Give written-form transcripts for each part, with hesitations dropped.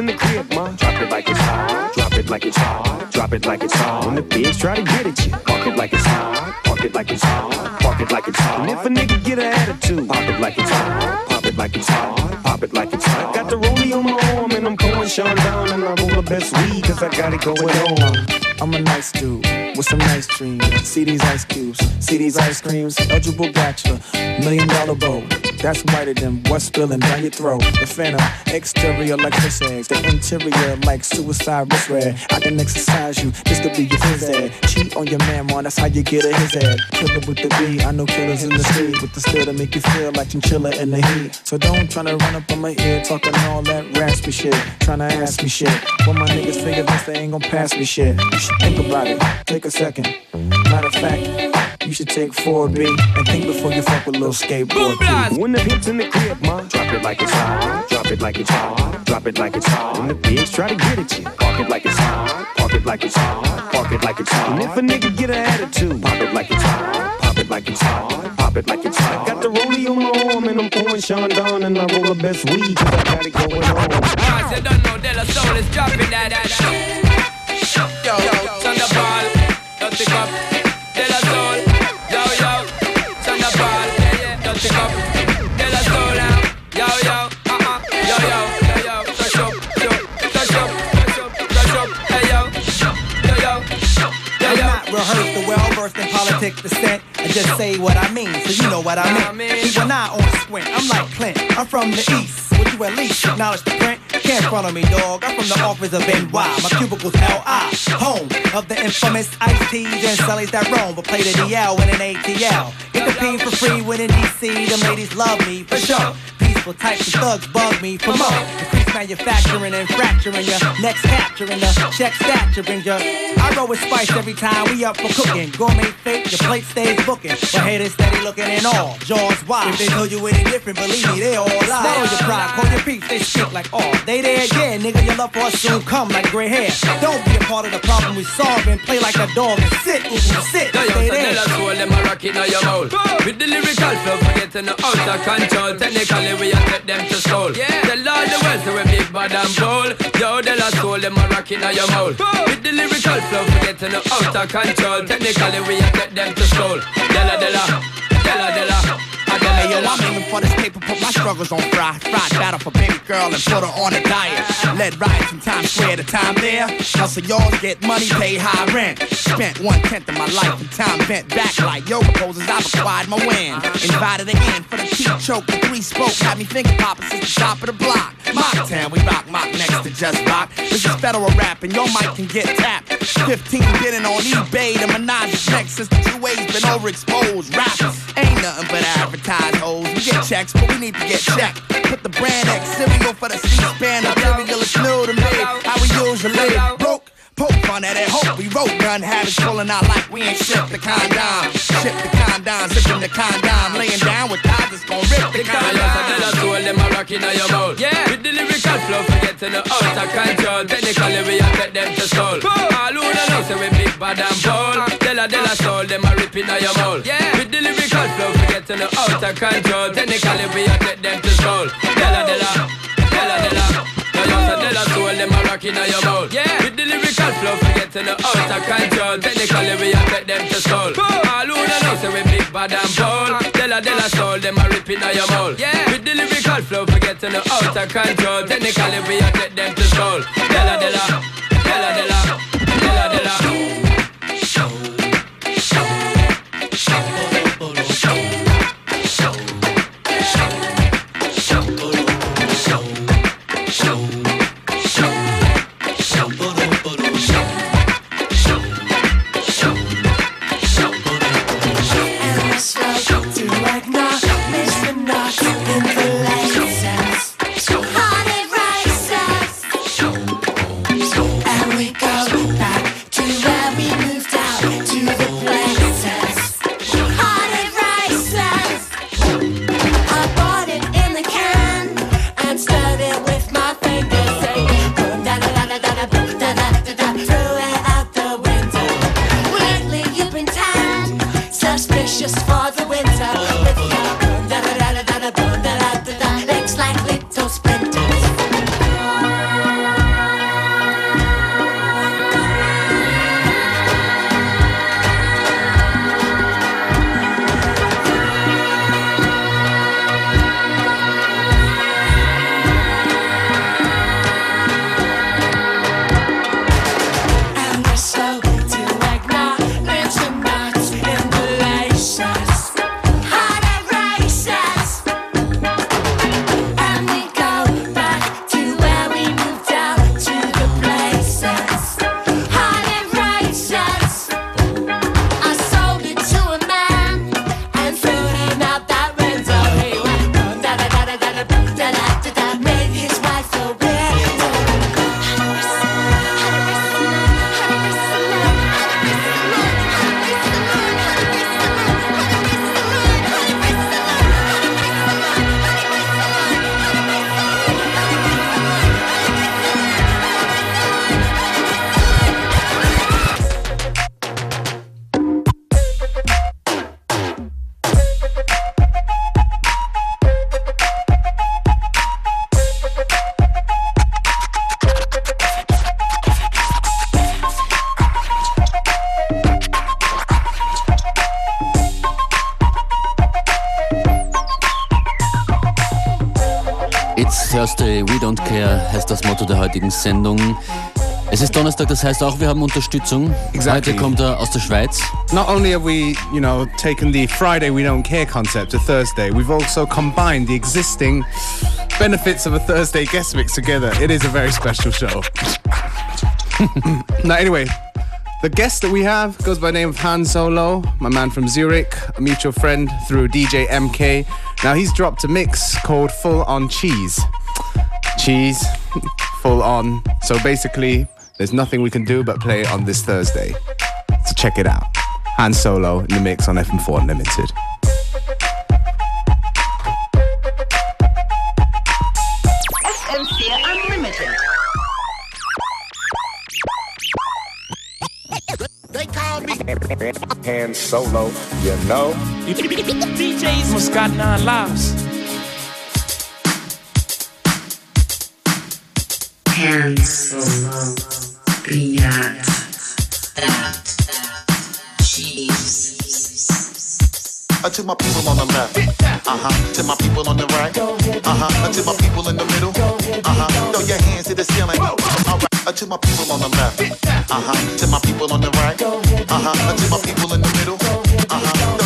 in the crib, ma. Drop it like it's hot. Drop it like it's hot. Drop it like it's hot. When the pigs try to get at you, park it like it's hot. Park it like it's hot. Park it like it's hot. And if a nigga get an attitude, pop it like it's hot. Pop it like it's hot. Pop it like it's hot. I got the rollie on my arm and I'm going Sean down and I roll the best weed 'cause I got it going on. I'm a nice dude with some nice dreams. See these ice cubes, see these ice creams. Eligible bachelor, $1 million bowl. That's whiter than what's spilling down your throat. The phantom, exterior like fish eggs. The interior like suicide wrist red. I can exercise you, this could be your phys ed. Cheat on your man, man, that's how you get a his head. Killer with the B, I know killers in the street. With the still to make you feel like chinchilla in the heat. So don't try to run up on my ear talking all that raspy shit. Trying to ask me shit. When my niggas figure this, they ain't gon' pass me shit. Think about it, take a second. Matter of fact, you should take 4B and think before you fuck with little skateboard. When the hits in the crib, ma, drop it like it's hot. Drop it like it's hot. Drop it like it's hot. When the bitch try to get at you, park it like it's hot. Park it like it's hot. Park it like it's hot. And if a nigga get an attitude, pop it like it's hot. Pop it like it's hot. Pop it like it's hot. I got the rollie on my arm and I'm pouring Sean down and I roll the best weed 'cause I got it going on. Cause you don't know that a soul is dropping that. Yo, yo, turn the ball, don't pick up, de la soul. Yo, yo, turn the ball, don't pick up, de la soul. Yo, yo, yo, yo, yo, yo, touch up, hey yo, yo, yo, yo, yo. I'm not rehearsed or well versed in politics descent. I just say what I mean, so you know what I mean. Keep an eye on squint, I'm like Clint, I'm from the east. Would you at least acknowledge the print? Can't follow me, dog. I'm from the office of NY. My cubicle's L.I. Home of the infamous Ice-T's and Sully's that roam, but play the DL in an ATL. Get the peen for free when in D.C. The ladies love me, for sure. Peaceful types of thugs bug me for more. Increase manufacturing and fracturing your next capturing the check staturing your. I roll with spice every time we up for cooking. Gourmet fake, your plate stays booking. But haters steady looking and all jaws wide. If they tell you any different, believe me, they all lie. Now your pride, call your peeps, they speak like all. They there again, nigga, your love for us soon come like gray hair. Don't be a part of the problem we solve and play like a dog and sit, sit, yo, yo, stay there. Yo, yo, them a rockin' on your mouth. With the lyrical flow, forgetting the out of control. Technically, we a take them to soul. Yeah. The Lord, the world, so we big bad and bold. Yo, the last soul, them a rockin' on your mouth. With the lyrical flow, forgetting the out of control. Technically, we a take them to soul. Della, della, della, della. Hey, yo, I'm aiming for this paper, put my struggles on fry. Fried battle for baby girl and put her on a diet. Led riots from Times Square to time there. Hustle y'all, get money, pay high rent. Spent 1/10 of my life and time bent back like yoga poses. I've acquired my win. Invited again for the cheap choke. The three spoke, had me thinking poppin' since the top of the block. Mock town, we rock mock next to just rock. This is federal rap and your mic can get tapped. 15 bidding on eBay, the Minaj is next since the 2A's been overexposed. Rappers ain't nothing but advertising hoes. We get checks, but we need to get checked. Put the brand X cereal for the C-SPAN. The cereal is new to me, how we usually broke. Poke fun at it, hope we wrote gun habits pulling out like we ain't shipped the condom. Ship the condom, zipping the condom, laying down with eyes that's gon' rip the condom. The colors of the soul, them are rocking on your mouth. Yeah, with the lyrical flow, forgetting the out of control. Technically, we have take them to soul. All who don't know, say we big bad and bold. Della soul, them are ripping on your mouth. Yeah, with the lyrical flow, forgetting the out of control. Technically, we have take them to soul. Della. Della soul, them a rockin' on your mouth. Yeah, with the lyrical flow, forgetting the out of control. Technically, we a take them to soul. All who don't know, say we big bad and bold. Della soul, them a rippin' on your mouth. Yeah, with the lyrical flow, forgetting the out of control. Technically, we a take them to soul. And we go back to where we It's Thursday, we don't care, heißt das Motto der heutigen Sendung. Es ist Donnerstag, das heißt auch, wir haben Unterstützung. Exactly. Heute kommt aus der Schweiz. Not only have we, you know, taken the Friday we don't care concept to Thursday, we've also combined the existing benefits of a Thursday guest mix together. It is a very special show. Now anyway, the guest that we have goes by the name of Han Solo, my man from Zurich, a mutual friend through DJ MK. Now he's dropped a mix called Full On Cheese. Cheese, full on. So basically, there's nothing we can do but play it on this Thursday. So check it out. Han Solo in the mix on FM4 Unlimited. FM4 Unlimited. They call me Han Solo, you know. DJs must got 9 lives. Han Solo, Piñata, that cheese. I took my people on the left, to my people on the right, I took my people in the middle, throw your hands to the ceiling, alright. I took my people on the left, to my people on the right, I took my people in the middle, throw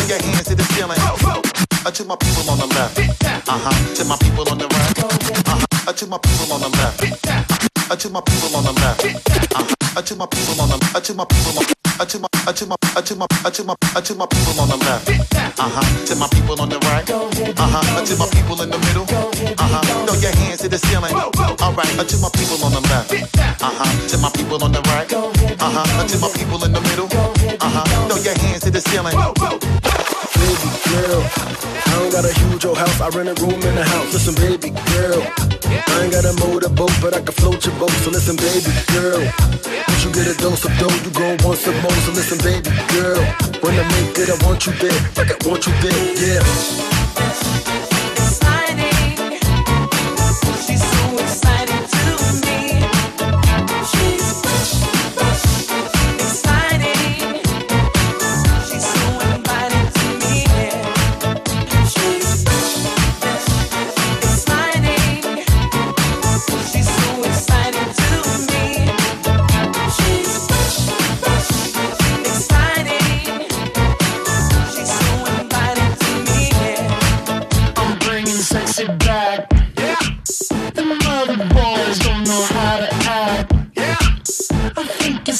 your hands to the ceiling. I took my people on the left, to my people on the right, I took my people on the left, I took my people on the left, I took my people on the, I took my people on, I took my people on the left, to my people on the right, I took my people in the middle, throw your hands to the ceiling, alright. I took my people on the left, to my people on the right, I took my people in the middle, throw your hands to the ceiling. Baby girl, I don't got a huge old house, I rent a room in the house. Listen, baby girl, I ain't got a motorboat, but I can float your boat. So listen, baby girl, once you get a dose of dough, you gon' want some more. So listen, baby girl, when I make it, I want you there, I want you there, yeah. She's so exciting to me. She's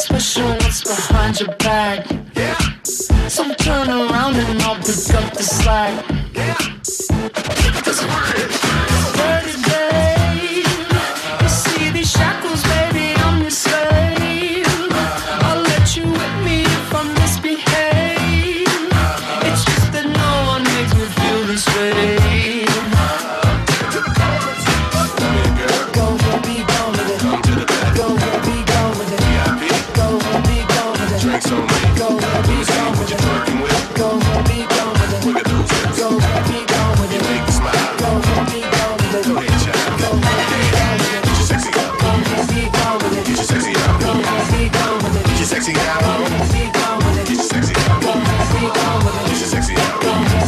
special, what's behind your back? Yeah. So I'm turn around and I'll pick up the slack. Yeah. Cause dirty babe, you see these shackles, baby, I'm your slave. I'll let you with me if I misbehave. It's just that no one makes me feel this way. Just to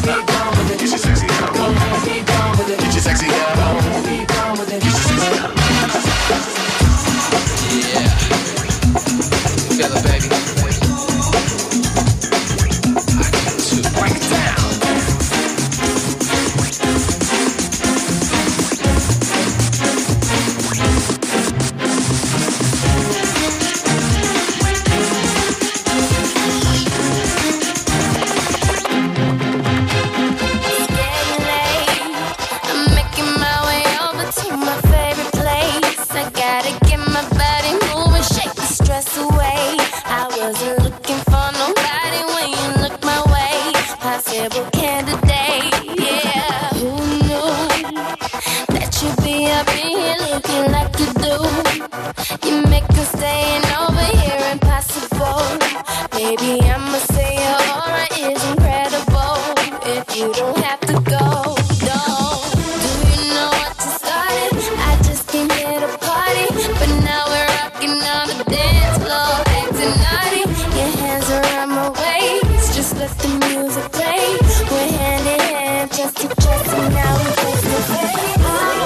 now we face the face. I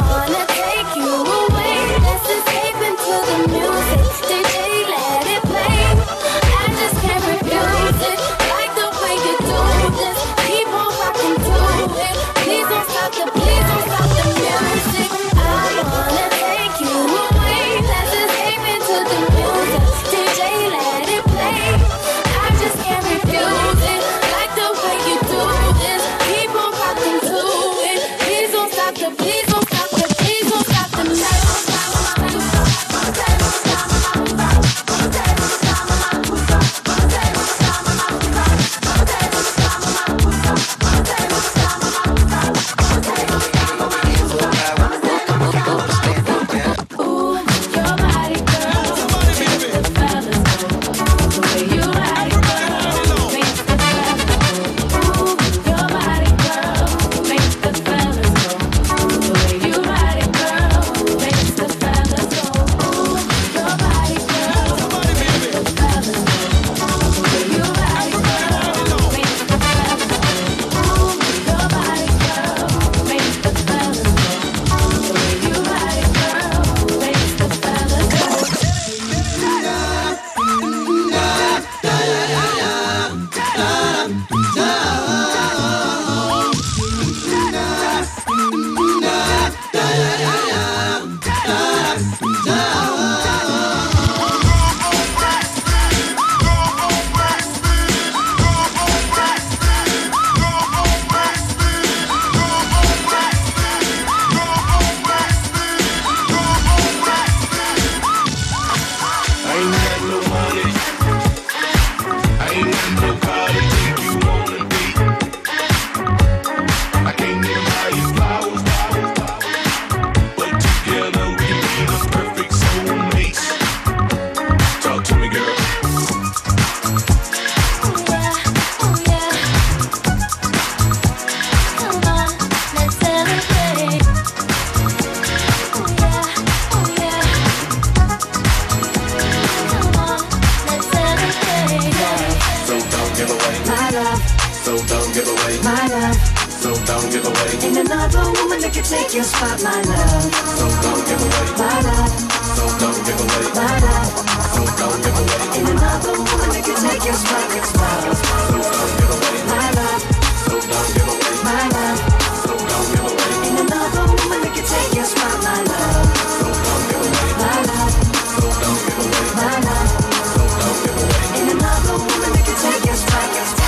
wanna don't give away. Ain't another woman that can take your spot, my love. So don't give away, my love. So don't give away, my love. So don't give away. Ain't another woman that can take your spot, your spot, your spot. So don't give away, my love. So don't give away, my love. So don't give away. Ain't another woman that can take your spot, my love. So don't give away, my love. So don't give away, my love. So don't give away. Ain't another woman that can take your spot, your spot.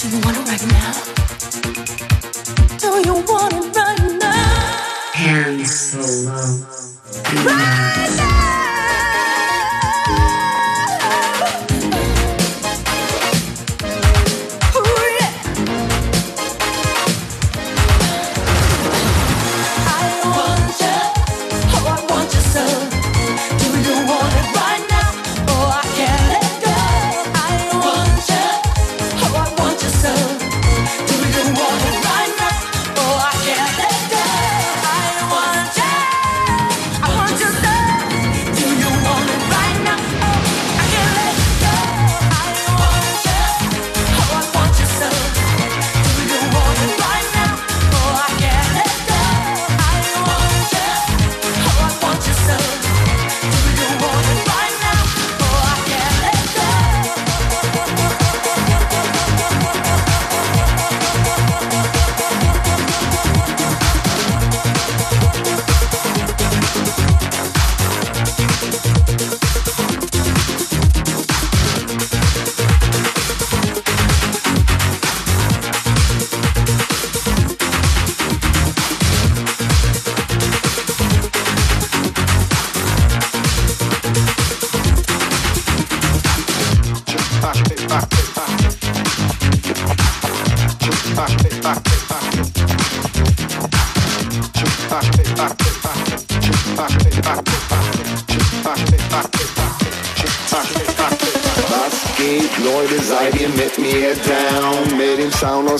Do you want it right now? Do you want it right now? Han Solo. Right now!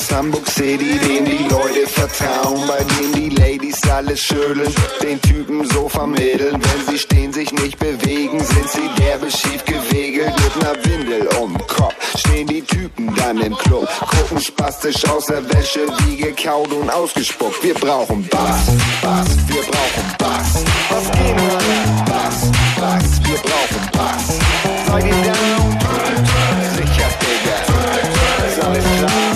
Hamburg City, den die Leute vertrauen, bei dem die Ladies alles schütteln, den Typen so vermitteln, wenn sie stehen, sich nicht bewegen, sind sie derbe schief gewegelt, mit ner Windel um den Kopf, stehen die Typen dann im Club, gucken spastisch aus der Wäsche, wie gekaut und ausgespuckt, wir brauchen Bass, Bass, wir brauchen Bass, was geht nur? Bass, Bass, wir brauchen Bass, seid ihr down? Sicher, Digga, ist alles klar?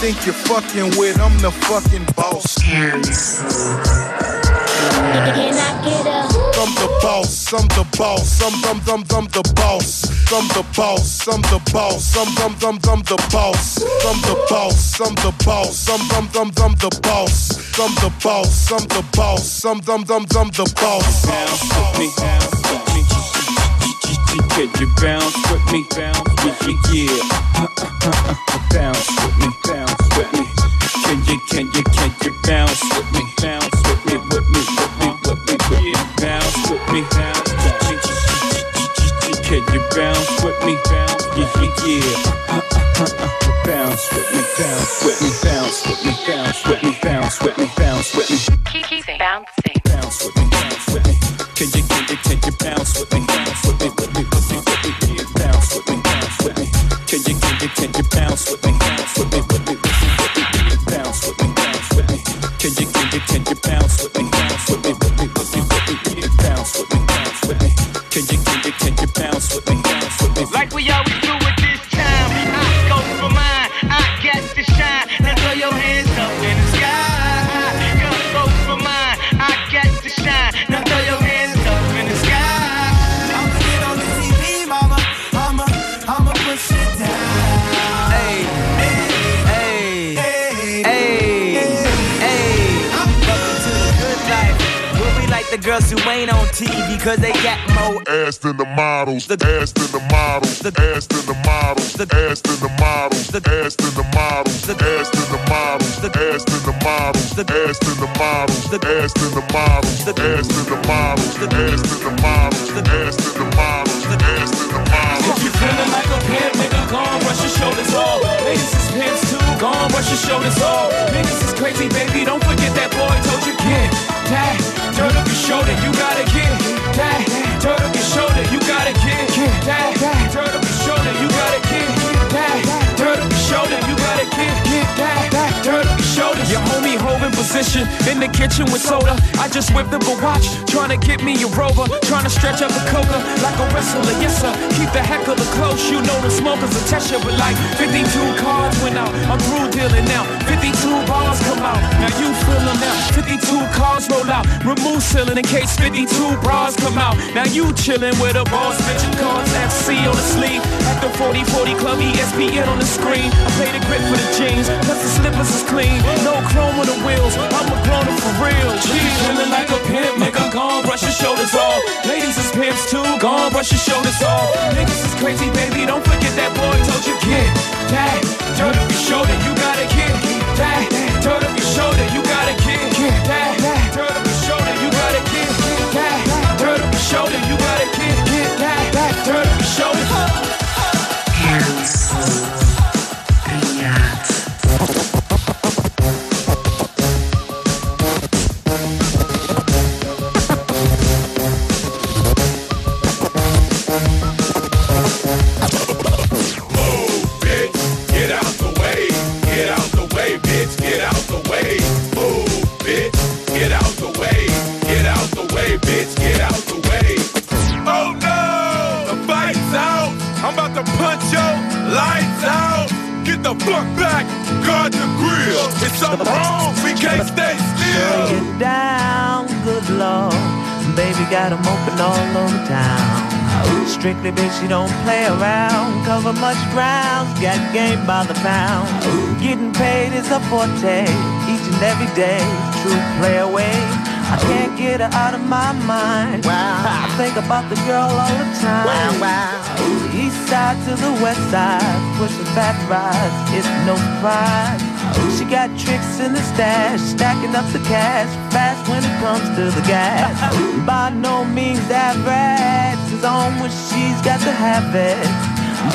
Think you're fucking with, I'm the fucking boss. I'm the boss, I'm the boss, I'm the boss. I'm the boss, I'm the boss, I'm the boss. I'm the boss, I'm the boss, I'm the boss. I'm the boss, I'm the boss, I'm the boss. Bounce with me, can you bounce with me, bounce with me, yeah. Bounce with me, bounce with me. motion. You bounce with me, bounce with me, with me, with me, with me, bounce with me. Can you bounce with me? Yeah. Bounce with me, bounce with me, bounce with me, bounce with me, bounce with me, bounce with me. Keep bouncing. Bounce with me, bounce with me. Can you bounce with me? Bounce with me, with me, with me, with me. Bounce with me, bounce with me. Can you bounce with me? Bounce with me, with me, with me. Bounce with me, bounce with me. Can you bounce with me? Bounce with me, with me, with me, with me. Bounce with me, bounce with me. Can you bounce with me? Bounce with me. Like we always do at this time, I go for mine, I got to shine. Now throw your hands up in the sky. I go for mine, I got to shine. Now throw your hands up in the sky. I'ma get on the TV, mama. I'ma push it down. Hey, hey, hey, hey, hey. I'm welcome to the good life. We'll be like the girls who ain't on TV, cause they got more ass than the models, the ass than the models, the ass than the models, the ass than the models, the ass than the models, the ass than the models, the ass than the models, the ass than the models, the ass than the models, the ass than the models, the ass than the models, the ass than the models, the ass than the models. If you feeling like a pimp, nigga, go on, brush your shoulders off. Niggas is pimps too, go on, brush your shoulders off. Niggas is crazy, baby, don't forget that boy told you get that. Turn up your shoulder, you gotta get that. Turn up your shoulder, you gotta get that. Turn up your shoulder, you gotta get that. Turn up your shoulder, you gotta get that. Turn up your shoulder. Your homie holding position in the kitchen with soda. I just whipped up a watch, trying to get me a rover, trying to stretch up a coca like a wrestler. Yes sir, keep the heckler close. You know the smokers a tester, but like 52 cards went out. I'm through dealing now. 52 bars come out. Now you feeling now. 52 cards roll out. Remove ceiling in case 52 bras come out. Now you chilling with a boss, bitchin' cards FC on the sleeve. At the 40-40 club, ESPN on the screen. I play the grip for the jeans, plus the slippers is clean. No chrome on the wheels, I'm a grown up for real. She's feeling like a pimp, nigga, gone, brush your shoulders off. Ladies is pimps too, gone, brush your shoulders off. Niggas is crazy, baby, don't forget that boy told you get that. Turn up your shoulder, you gotta get that. Turn up your shoulder, you gotta get that. Turn up your shoulder, you gotta get that. Turn up your shoulder, you gotta get that. Turn up your shoulder. Hands. Strictly bitch, you don't play around. Cover much ground, got game by the pound. Getting paid is a forte, each and every day. True play away, I can't get her out of my mind. Wow. I think about the girl all the time. Wow, wow. East side to the west side, pushing fat rides, it's no pride. She got tricks in the stash, stacking up the cash, fast when it comes to the gas. By no means average, it's on when she's got to have it.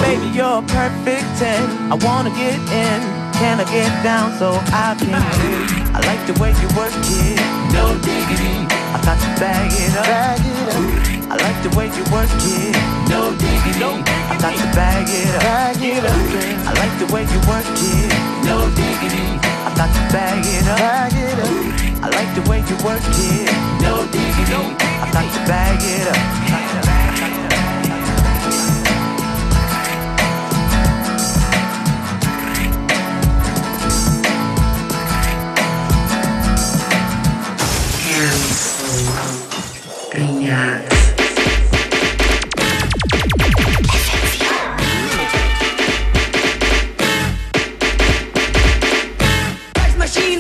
Baby, you're a perfect 10, I wanna get in. Can I get down so I can do? I like the way you work it, no diggity. I got to bag it up, bag it up. I like the way you work it, no diggity. I got to bag it up, bag it up. I like the way you work it, no diggity. I got to bag it up, bag it up. I like the way you work it, no diggity. I got to bag it up, bag it up. Machine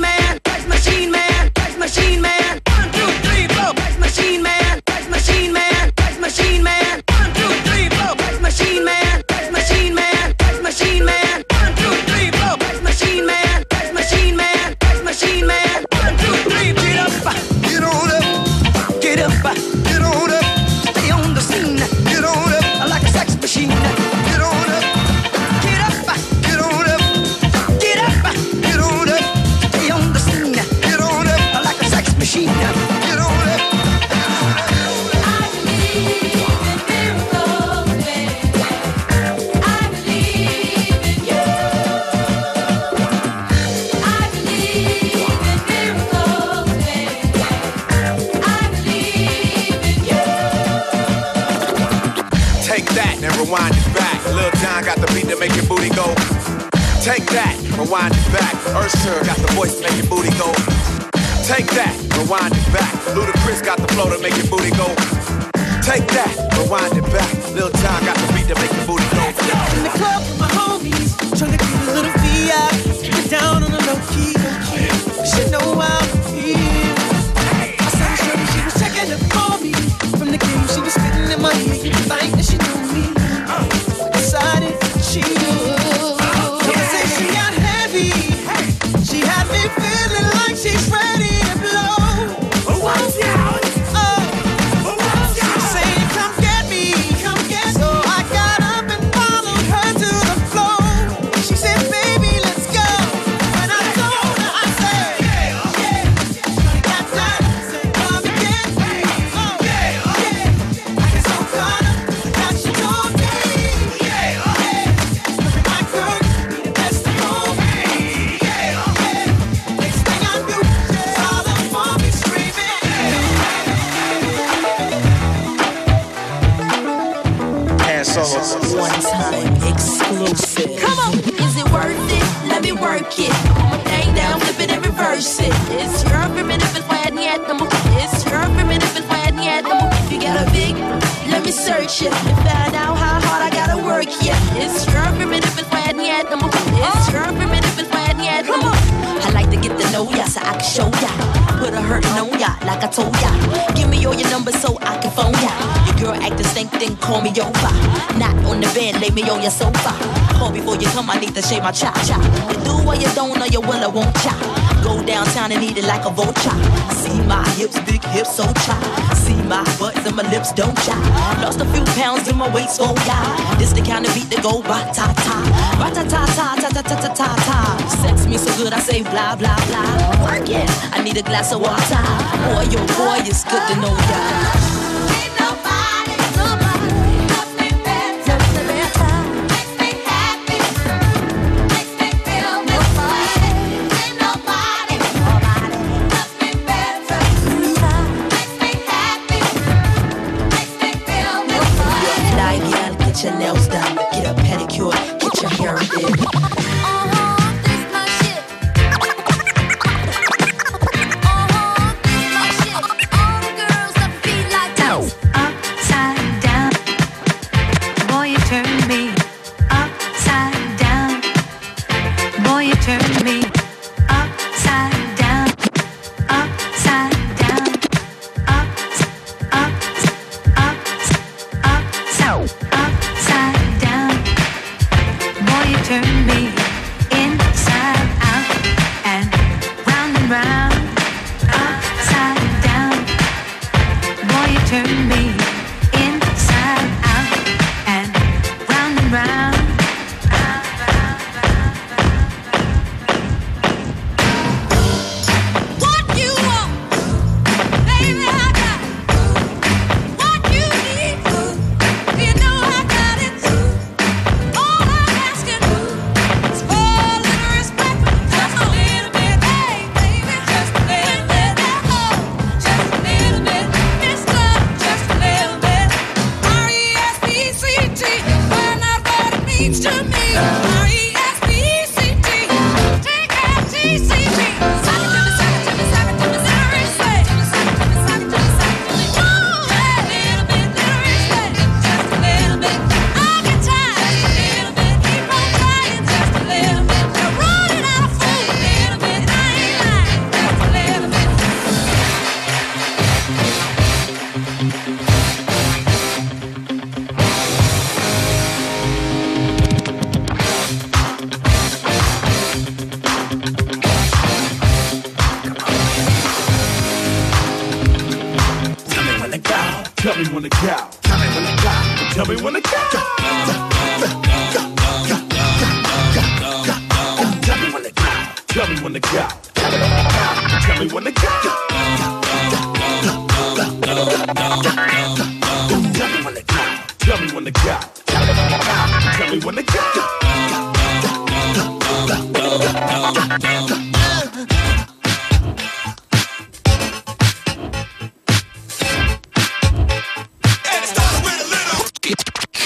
man, rewind it back. Lil Jon got the beat that make your booty go. Take that, rewind it back. Usher got the voice to make your booty go. Take that, rewind it back. Ludacris got the flow to make your booty go. Take that, rewind it back. Lil Jon got the beat that make your booty go. In the club with my homies, trying to get a little VI. Get down on the low key, low key. She know I'm here. I saw her, she was checking up for me. From the game, she was spitting in my ear. You think that she knew me? Decided she would. Feeling like she's ready to blow. What's down? Oh, what's down? Saying, come get me, come get me. So I got up and followed her to the floor. She said, baby, let's go. When I told her, I said, yeah. Got that, said, come and get me. Oh, yeah. I get so caught up that you know me. Yeah. My girl, be the best of all me. One time exclusive. Come on, is it worth it? Let me work it. Put my thing down, flip it and reverse it. It's your primitive and why I need at the moment. It's your primitive and why I need at the moment. If you got a big, let me search it and find out how hard I gotta work. Yeah, it's your primitive and why I need at the moment. It's your primitive and why I need at the moment. I like to get to know ya so I can show ya. Put a hurtin' on ya, like I told ya. Give me all your numbers so I can phone ya. Your girl act the same thing, call me over. Not on the bed, lay me on your sofa. Call before you come, I need to shave my cha-cha. You do what you don't, or you will or won't cha. Go downtown and eat it like a vulture. See my hips, big hips, so cha. See my butts and my lips, don't cha. Lost a few pounds in my waist, oh yeah. This the kind of beat that go ba-ta-ta. Ba-ta-ta-ta-ta-ta-ta-ta-ta. Sex me so good, I say blah, blah, blah. Work it, I need a glass of water. Boy, your boy, it's good to know ya. Ain't nobody, nobody loves me better, makes me happy, makes me feel this way. Ain't nobody, nobody loves me better, makes me happy, makes me feel this way. You're a fly girl, get your nails done, get a pedicure, get your hair did.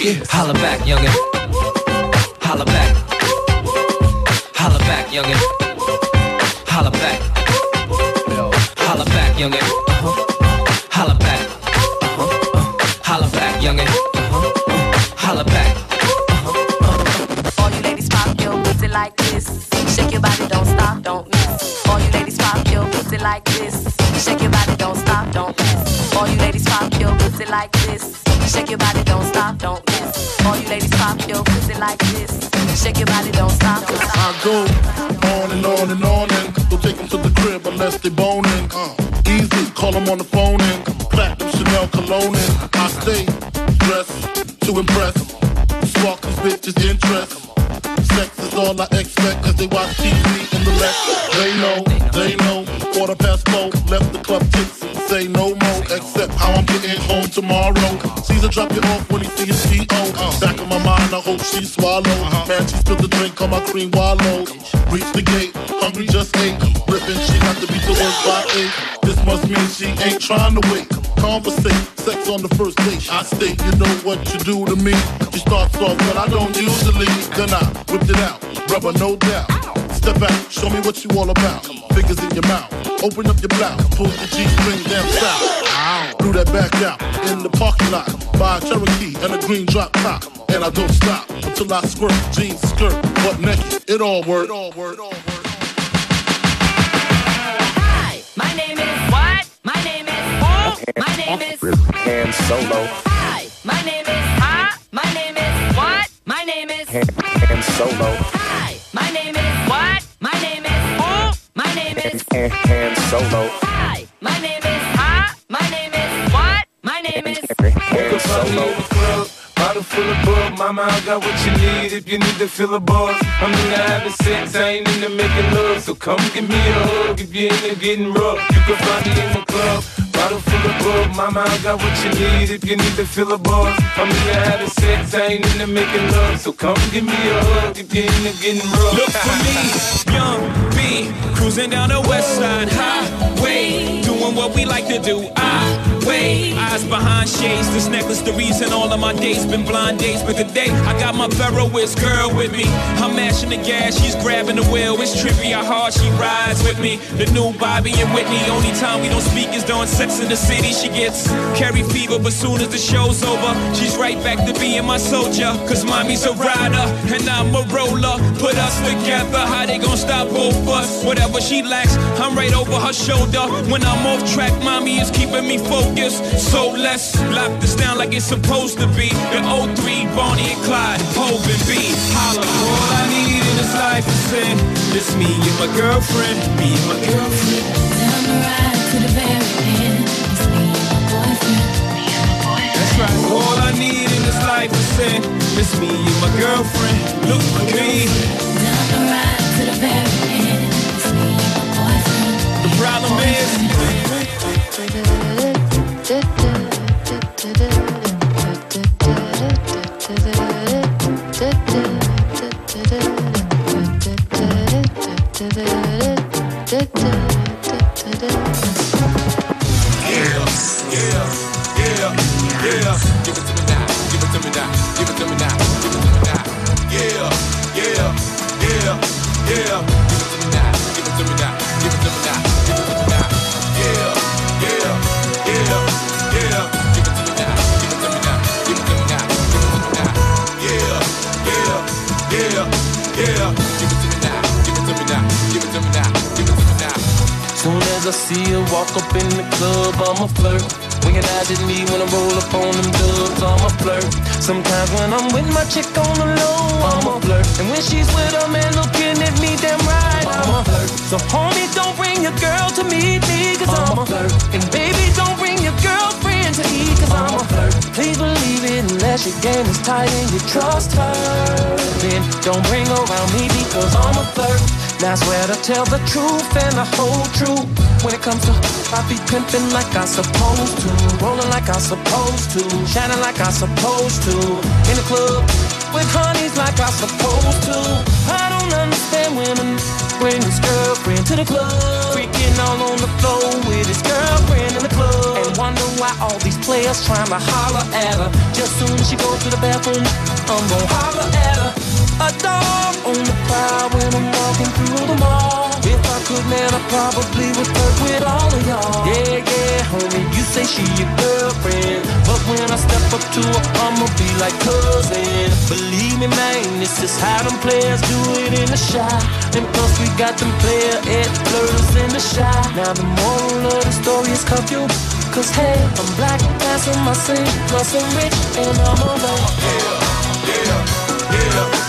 Yes. Holla back, youngin'. Holla back. Holla back, youngin'. Holla back. Holla back, youngin'. Holla back. Holla back, youngin'. Holla back. All you ladies pop your pussy like this. Shake your body, don't stop, don't miss. All you ladies pop your pussy like this. Shake your body, don't stop, don't miss. All you ladies pop your pussy like this. Shake your body, don't stop, don't miss. All you ladies pop your pussy like this. Shake your body, don't stop, don't stop. I go on and on and on and don't take them to the crib unless they boning. Easy, call them on the phone and platinum Chanel cologne in. I stay dressed to impress, spark these bitches' interest. Sex is all I expect as they watch TV in the left. They know, quarter past four, left the club tipsy. Say no more, except how I'm getting home tomorrow. Caesar drop it off when he sees she old. Back in my mind, I hope she swallowed. Man, she spilled the drink on my cream wallow. Reach the gate, hungry just ate. Rippin', she got to be to work by 8. This must mean she ain't trying to wait. Conversate, sex on the first date. I state, you know what you do to me. You start off, but I don't usually. Then I whipped it out, rubber no doubt. Step out, show me what you all about. Fingers in your mouth, open up your blouse, pull the G-string down south. Threw that back out in the parking lot, buy a Cherokee and a green drop top. And I don't stop until I squirt, jeans, skirt, butt naked. It all worked. Hi, my name is what? My name is. My name is Han Solo. Hi, my name is Ha. My name is what? My name is Han Solo. Hi, my name is what? My name is who? My name is Han Solo. Hi, my name is Ha. My name is what? My name is Han Solo. Bottle full of bug, mama, I got what you need if you need to feel a buzz. I'm into having sex, I ain't into making love, so come give me a hug if you ain't into getting rough. You can find me in the club. Bottle full of bug, mama, I got what you need if you need to feel a buzz. I'm into having sex, I ain't into making love, so come give me a hug if you ain't into getting rough. Look for me, young B, cruising down the West Side Highway, doing what we like to do. Eyes behind shades, this necklace, the reason all of my days been blind days. But today, I got my Ferroist girl with me. I'm mashing the gas, she's grabbing the wheel. It's trippy how hard she rides with me. The new Bobby and Whitney, only time we don't speak is during Sex in the City. She gets carry fever, but soon as the show's over, she's right back to being my soldier. Cause mommy's a rider, and I'm a roller. Put us together, how they gon' stop both us? Whatever she lacks, I'm right over her shoulder. When I'm off track, mommy is keeping me focused. So let's lock this down like it's supposed to be. The O3, Bonnie and Clyde, Hope and B. Holla. All I need in this life is sin. Just me and my girlfriend. Me and my girlfriend. Down the ride to the very end. Just me and my boyfriend. Me and my boyfriend. That's right. All I need in this life is sin. Just me and my girlfriend. Look for me. Down the ride to the very end. Just me and my boyfriend. The problem is. Da da da da yeah, give it to me now, give it to me now, give it to me now, give it to me now, give it to me now, give it to me now, give it to me now, give it to me now, Soon as I see her walk up in the club, I'm a flirt. When you're not in me, when I roll up on them dubs, I'm a flirt. Sometimes when I'm with my chick on the low, I'm a flirt. And when she's with her man looking at me, damn right, I'm a flirt. So homie, don't bring your girl to meet me, cause I'm a flirt. And baby, don't bring your girlfriend to eat, cause I'm a flirt. Please believe it, unless your game is tight and you trust her, then don't bring her around me, because I'm a flirt. I swear to tell the truth and the whole truth. When it comes to, I be pimping like I supposed to, rolling like I supposed to, shining like I supposed to, in the club with honeys like I supposed to. I don't understand women bring his girlfriend to the club, freaking all on the floor with his girlfriend in the club, and wonder why all these players players trying to holler at her. Just soon as she goes to the bathroom, I'm gon' holler at her. A dog on the prowl when I'm walking through the mall. If I could, man, I probably would flirt with all of y'all. Yeah, yeah, homie, you say she your girlfriend, but when I step up to her, I'ma be like cousin. Believe me, man, this is how them players do it in the shop. And plus we got them player at flirts in the shop. Now the moral of the story is confused, cause hey, I'm black, that's on my sin, plus I'm rich, and I'm alone. Yeah, yeah, yeah, yeah.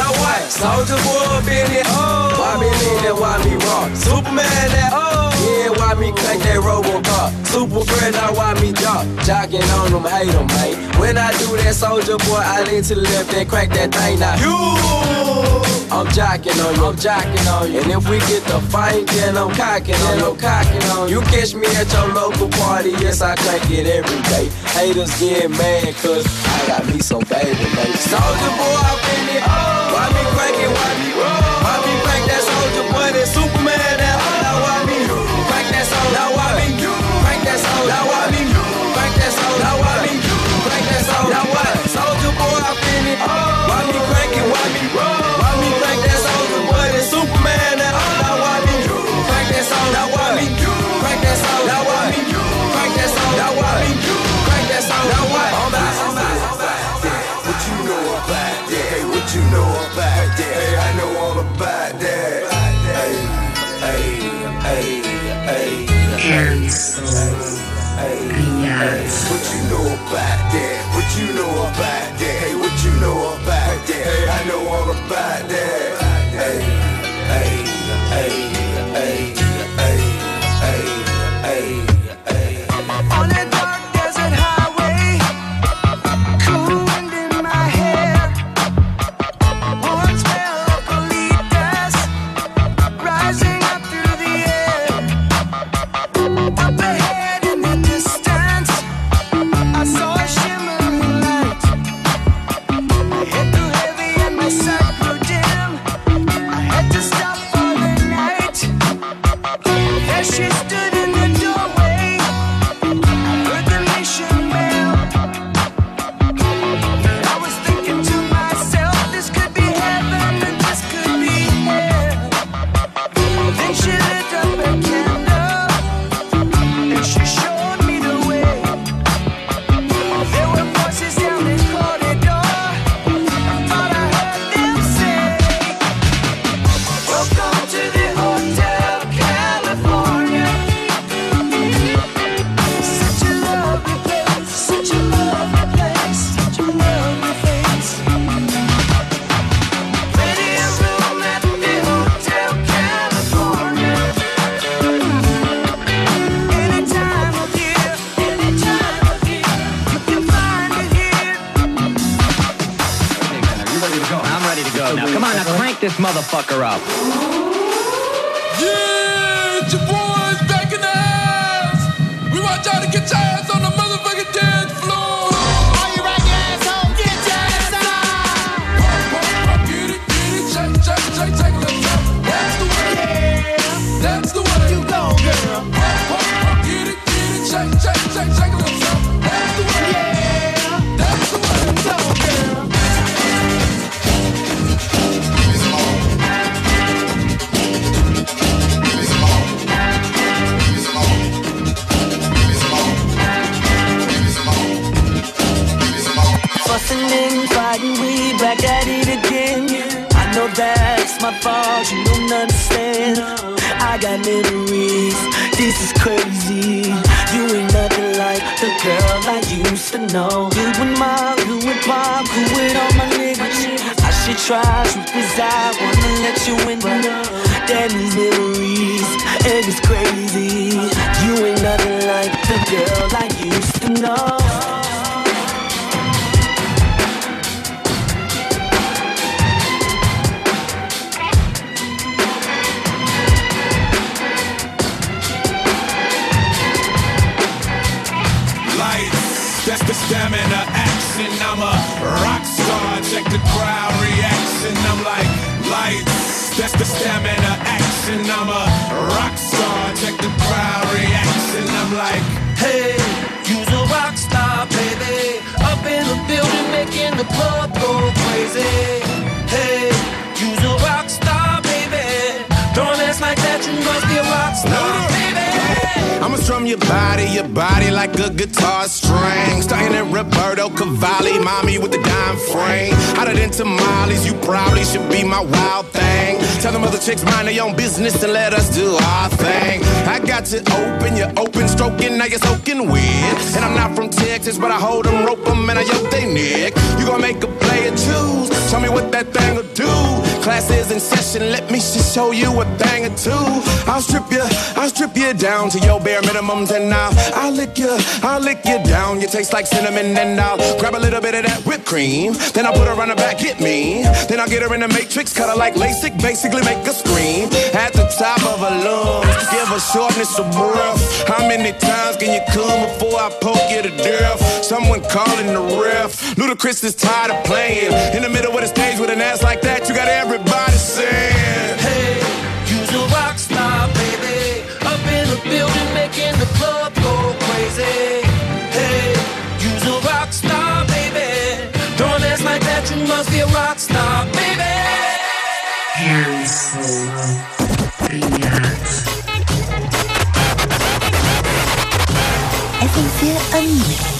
Soldier boy, Benny, oh. Why me lean that, why me rock? Superman that, oh. Yeah, why me crack that Robocop? Super friend, now why me drop? Jogging on them, hate them, mate. When I do that, soldier boy, I lean to the left and crack that thing now. You! I'm jocking on you, I'm jocking on you. And if we get the fight, then I'm cocking on you, I'm cocking on you. You catch me at your local party, yes, I crank it every day. Haters get mad, cause I got me some baby, mate. Soldier boy, I'm Benny, oh. Why me crank it, why me roll? Why me crank that soldier boy, that Superman that all? Now why me crank that soldier? Now why me crank that soldier? Now why me crank that soldier? Now why me crank that soldier? Now why soldier boy, I feel it. Why me crank it, why me roll? Why me crank that soldier boy, that Superman that all? Now why me crank that soldier? Now why me crank that soldier? Now why me crank that soldier? Now why me crank that soldier? Now why? What you know about that? Hey, what you know about that? Hey, I know all about that. Hey, hey, hey, hey, hey. What you know about that? What you know about that? Hey, what you know about that? Hey, I know all about that. Hey, hey, hey, hey, hey, hey, hey, hey. On that dark desert highway. I saw a shimmering light. Come on, now crank this motherfucker up. Yeah, it's your boys back in the house. We want y'all to get your ass on the motherfucking dance floor. We back at it again. I know that's my fault, you don't understand. I got memories, this is crazy. You ain't nothing like the girl I used to know. You and Mom, you and Pop, who with all my niggas. I should try, truth is I wanna let you in. Damn these memories, and it's crazy. You ain't nothing like the girl I used to know. That's the stamina action, I'm a rock star, check the crowd reaction, I'm like lights. That's the stamina action, I'm a rock star, check the crowd reaction, I'm like hey, you's a rock star, baby, up in the building making the club go crazy. Hey, you's a rock star, baby, don't dance like that, you must be a rock star. I'ma strum your body like a guitar string. Starting at Roberto Cavalli, mommy with the dime frame. Hotter than tamales, you probably should be my wild thing. Tell them other chicks mind their own business and let us do our thing. I got you open, you're open, stroking, now you're soaking weird. And I'm not from Texas, but I hold them, rope them, and I yoke they neck. You gon' make a player choose, show me what that thing'll do. Classes in session, let me just show you a thing or two. I'll strip you down to your bare minimums and I'll lick you down. You taste like cinnamon and I'll grab a little bit of that whipped cream. Then I'll put her on her back, hit me. Then I'll get her in the matrix, cut her like LASIK, basically make her scream. At the top of her lungs, give her shortness of breath. How many times can you come before I poke you to death? Someone calling the ref. Ludacris is tired of playing. In the middle of the stage with an ass like that, you got everybody saying, hey, you's a rock star, baby, up in the building making the club go crazy. Hey, you's a rock star, baby, don't ask like that, you must be a rock star, baby. Han Solo FM4 Unlimited.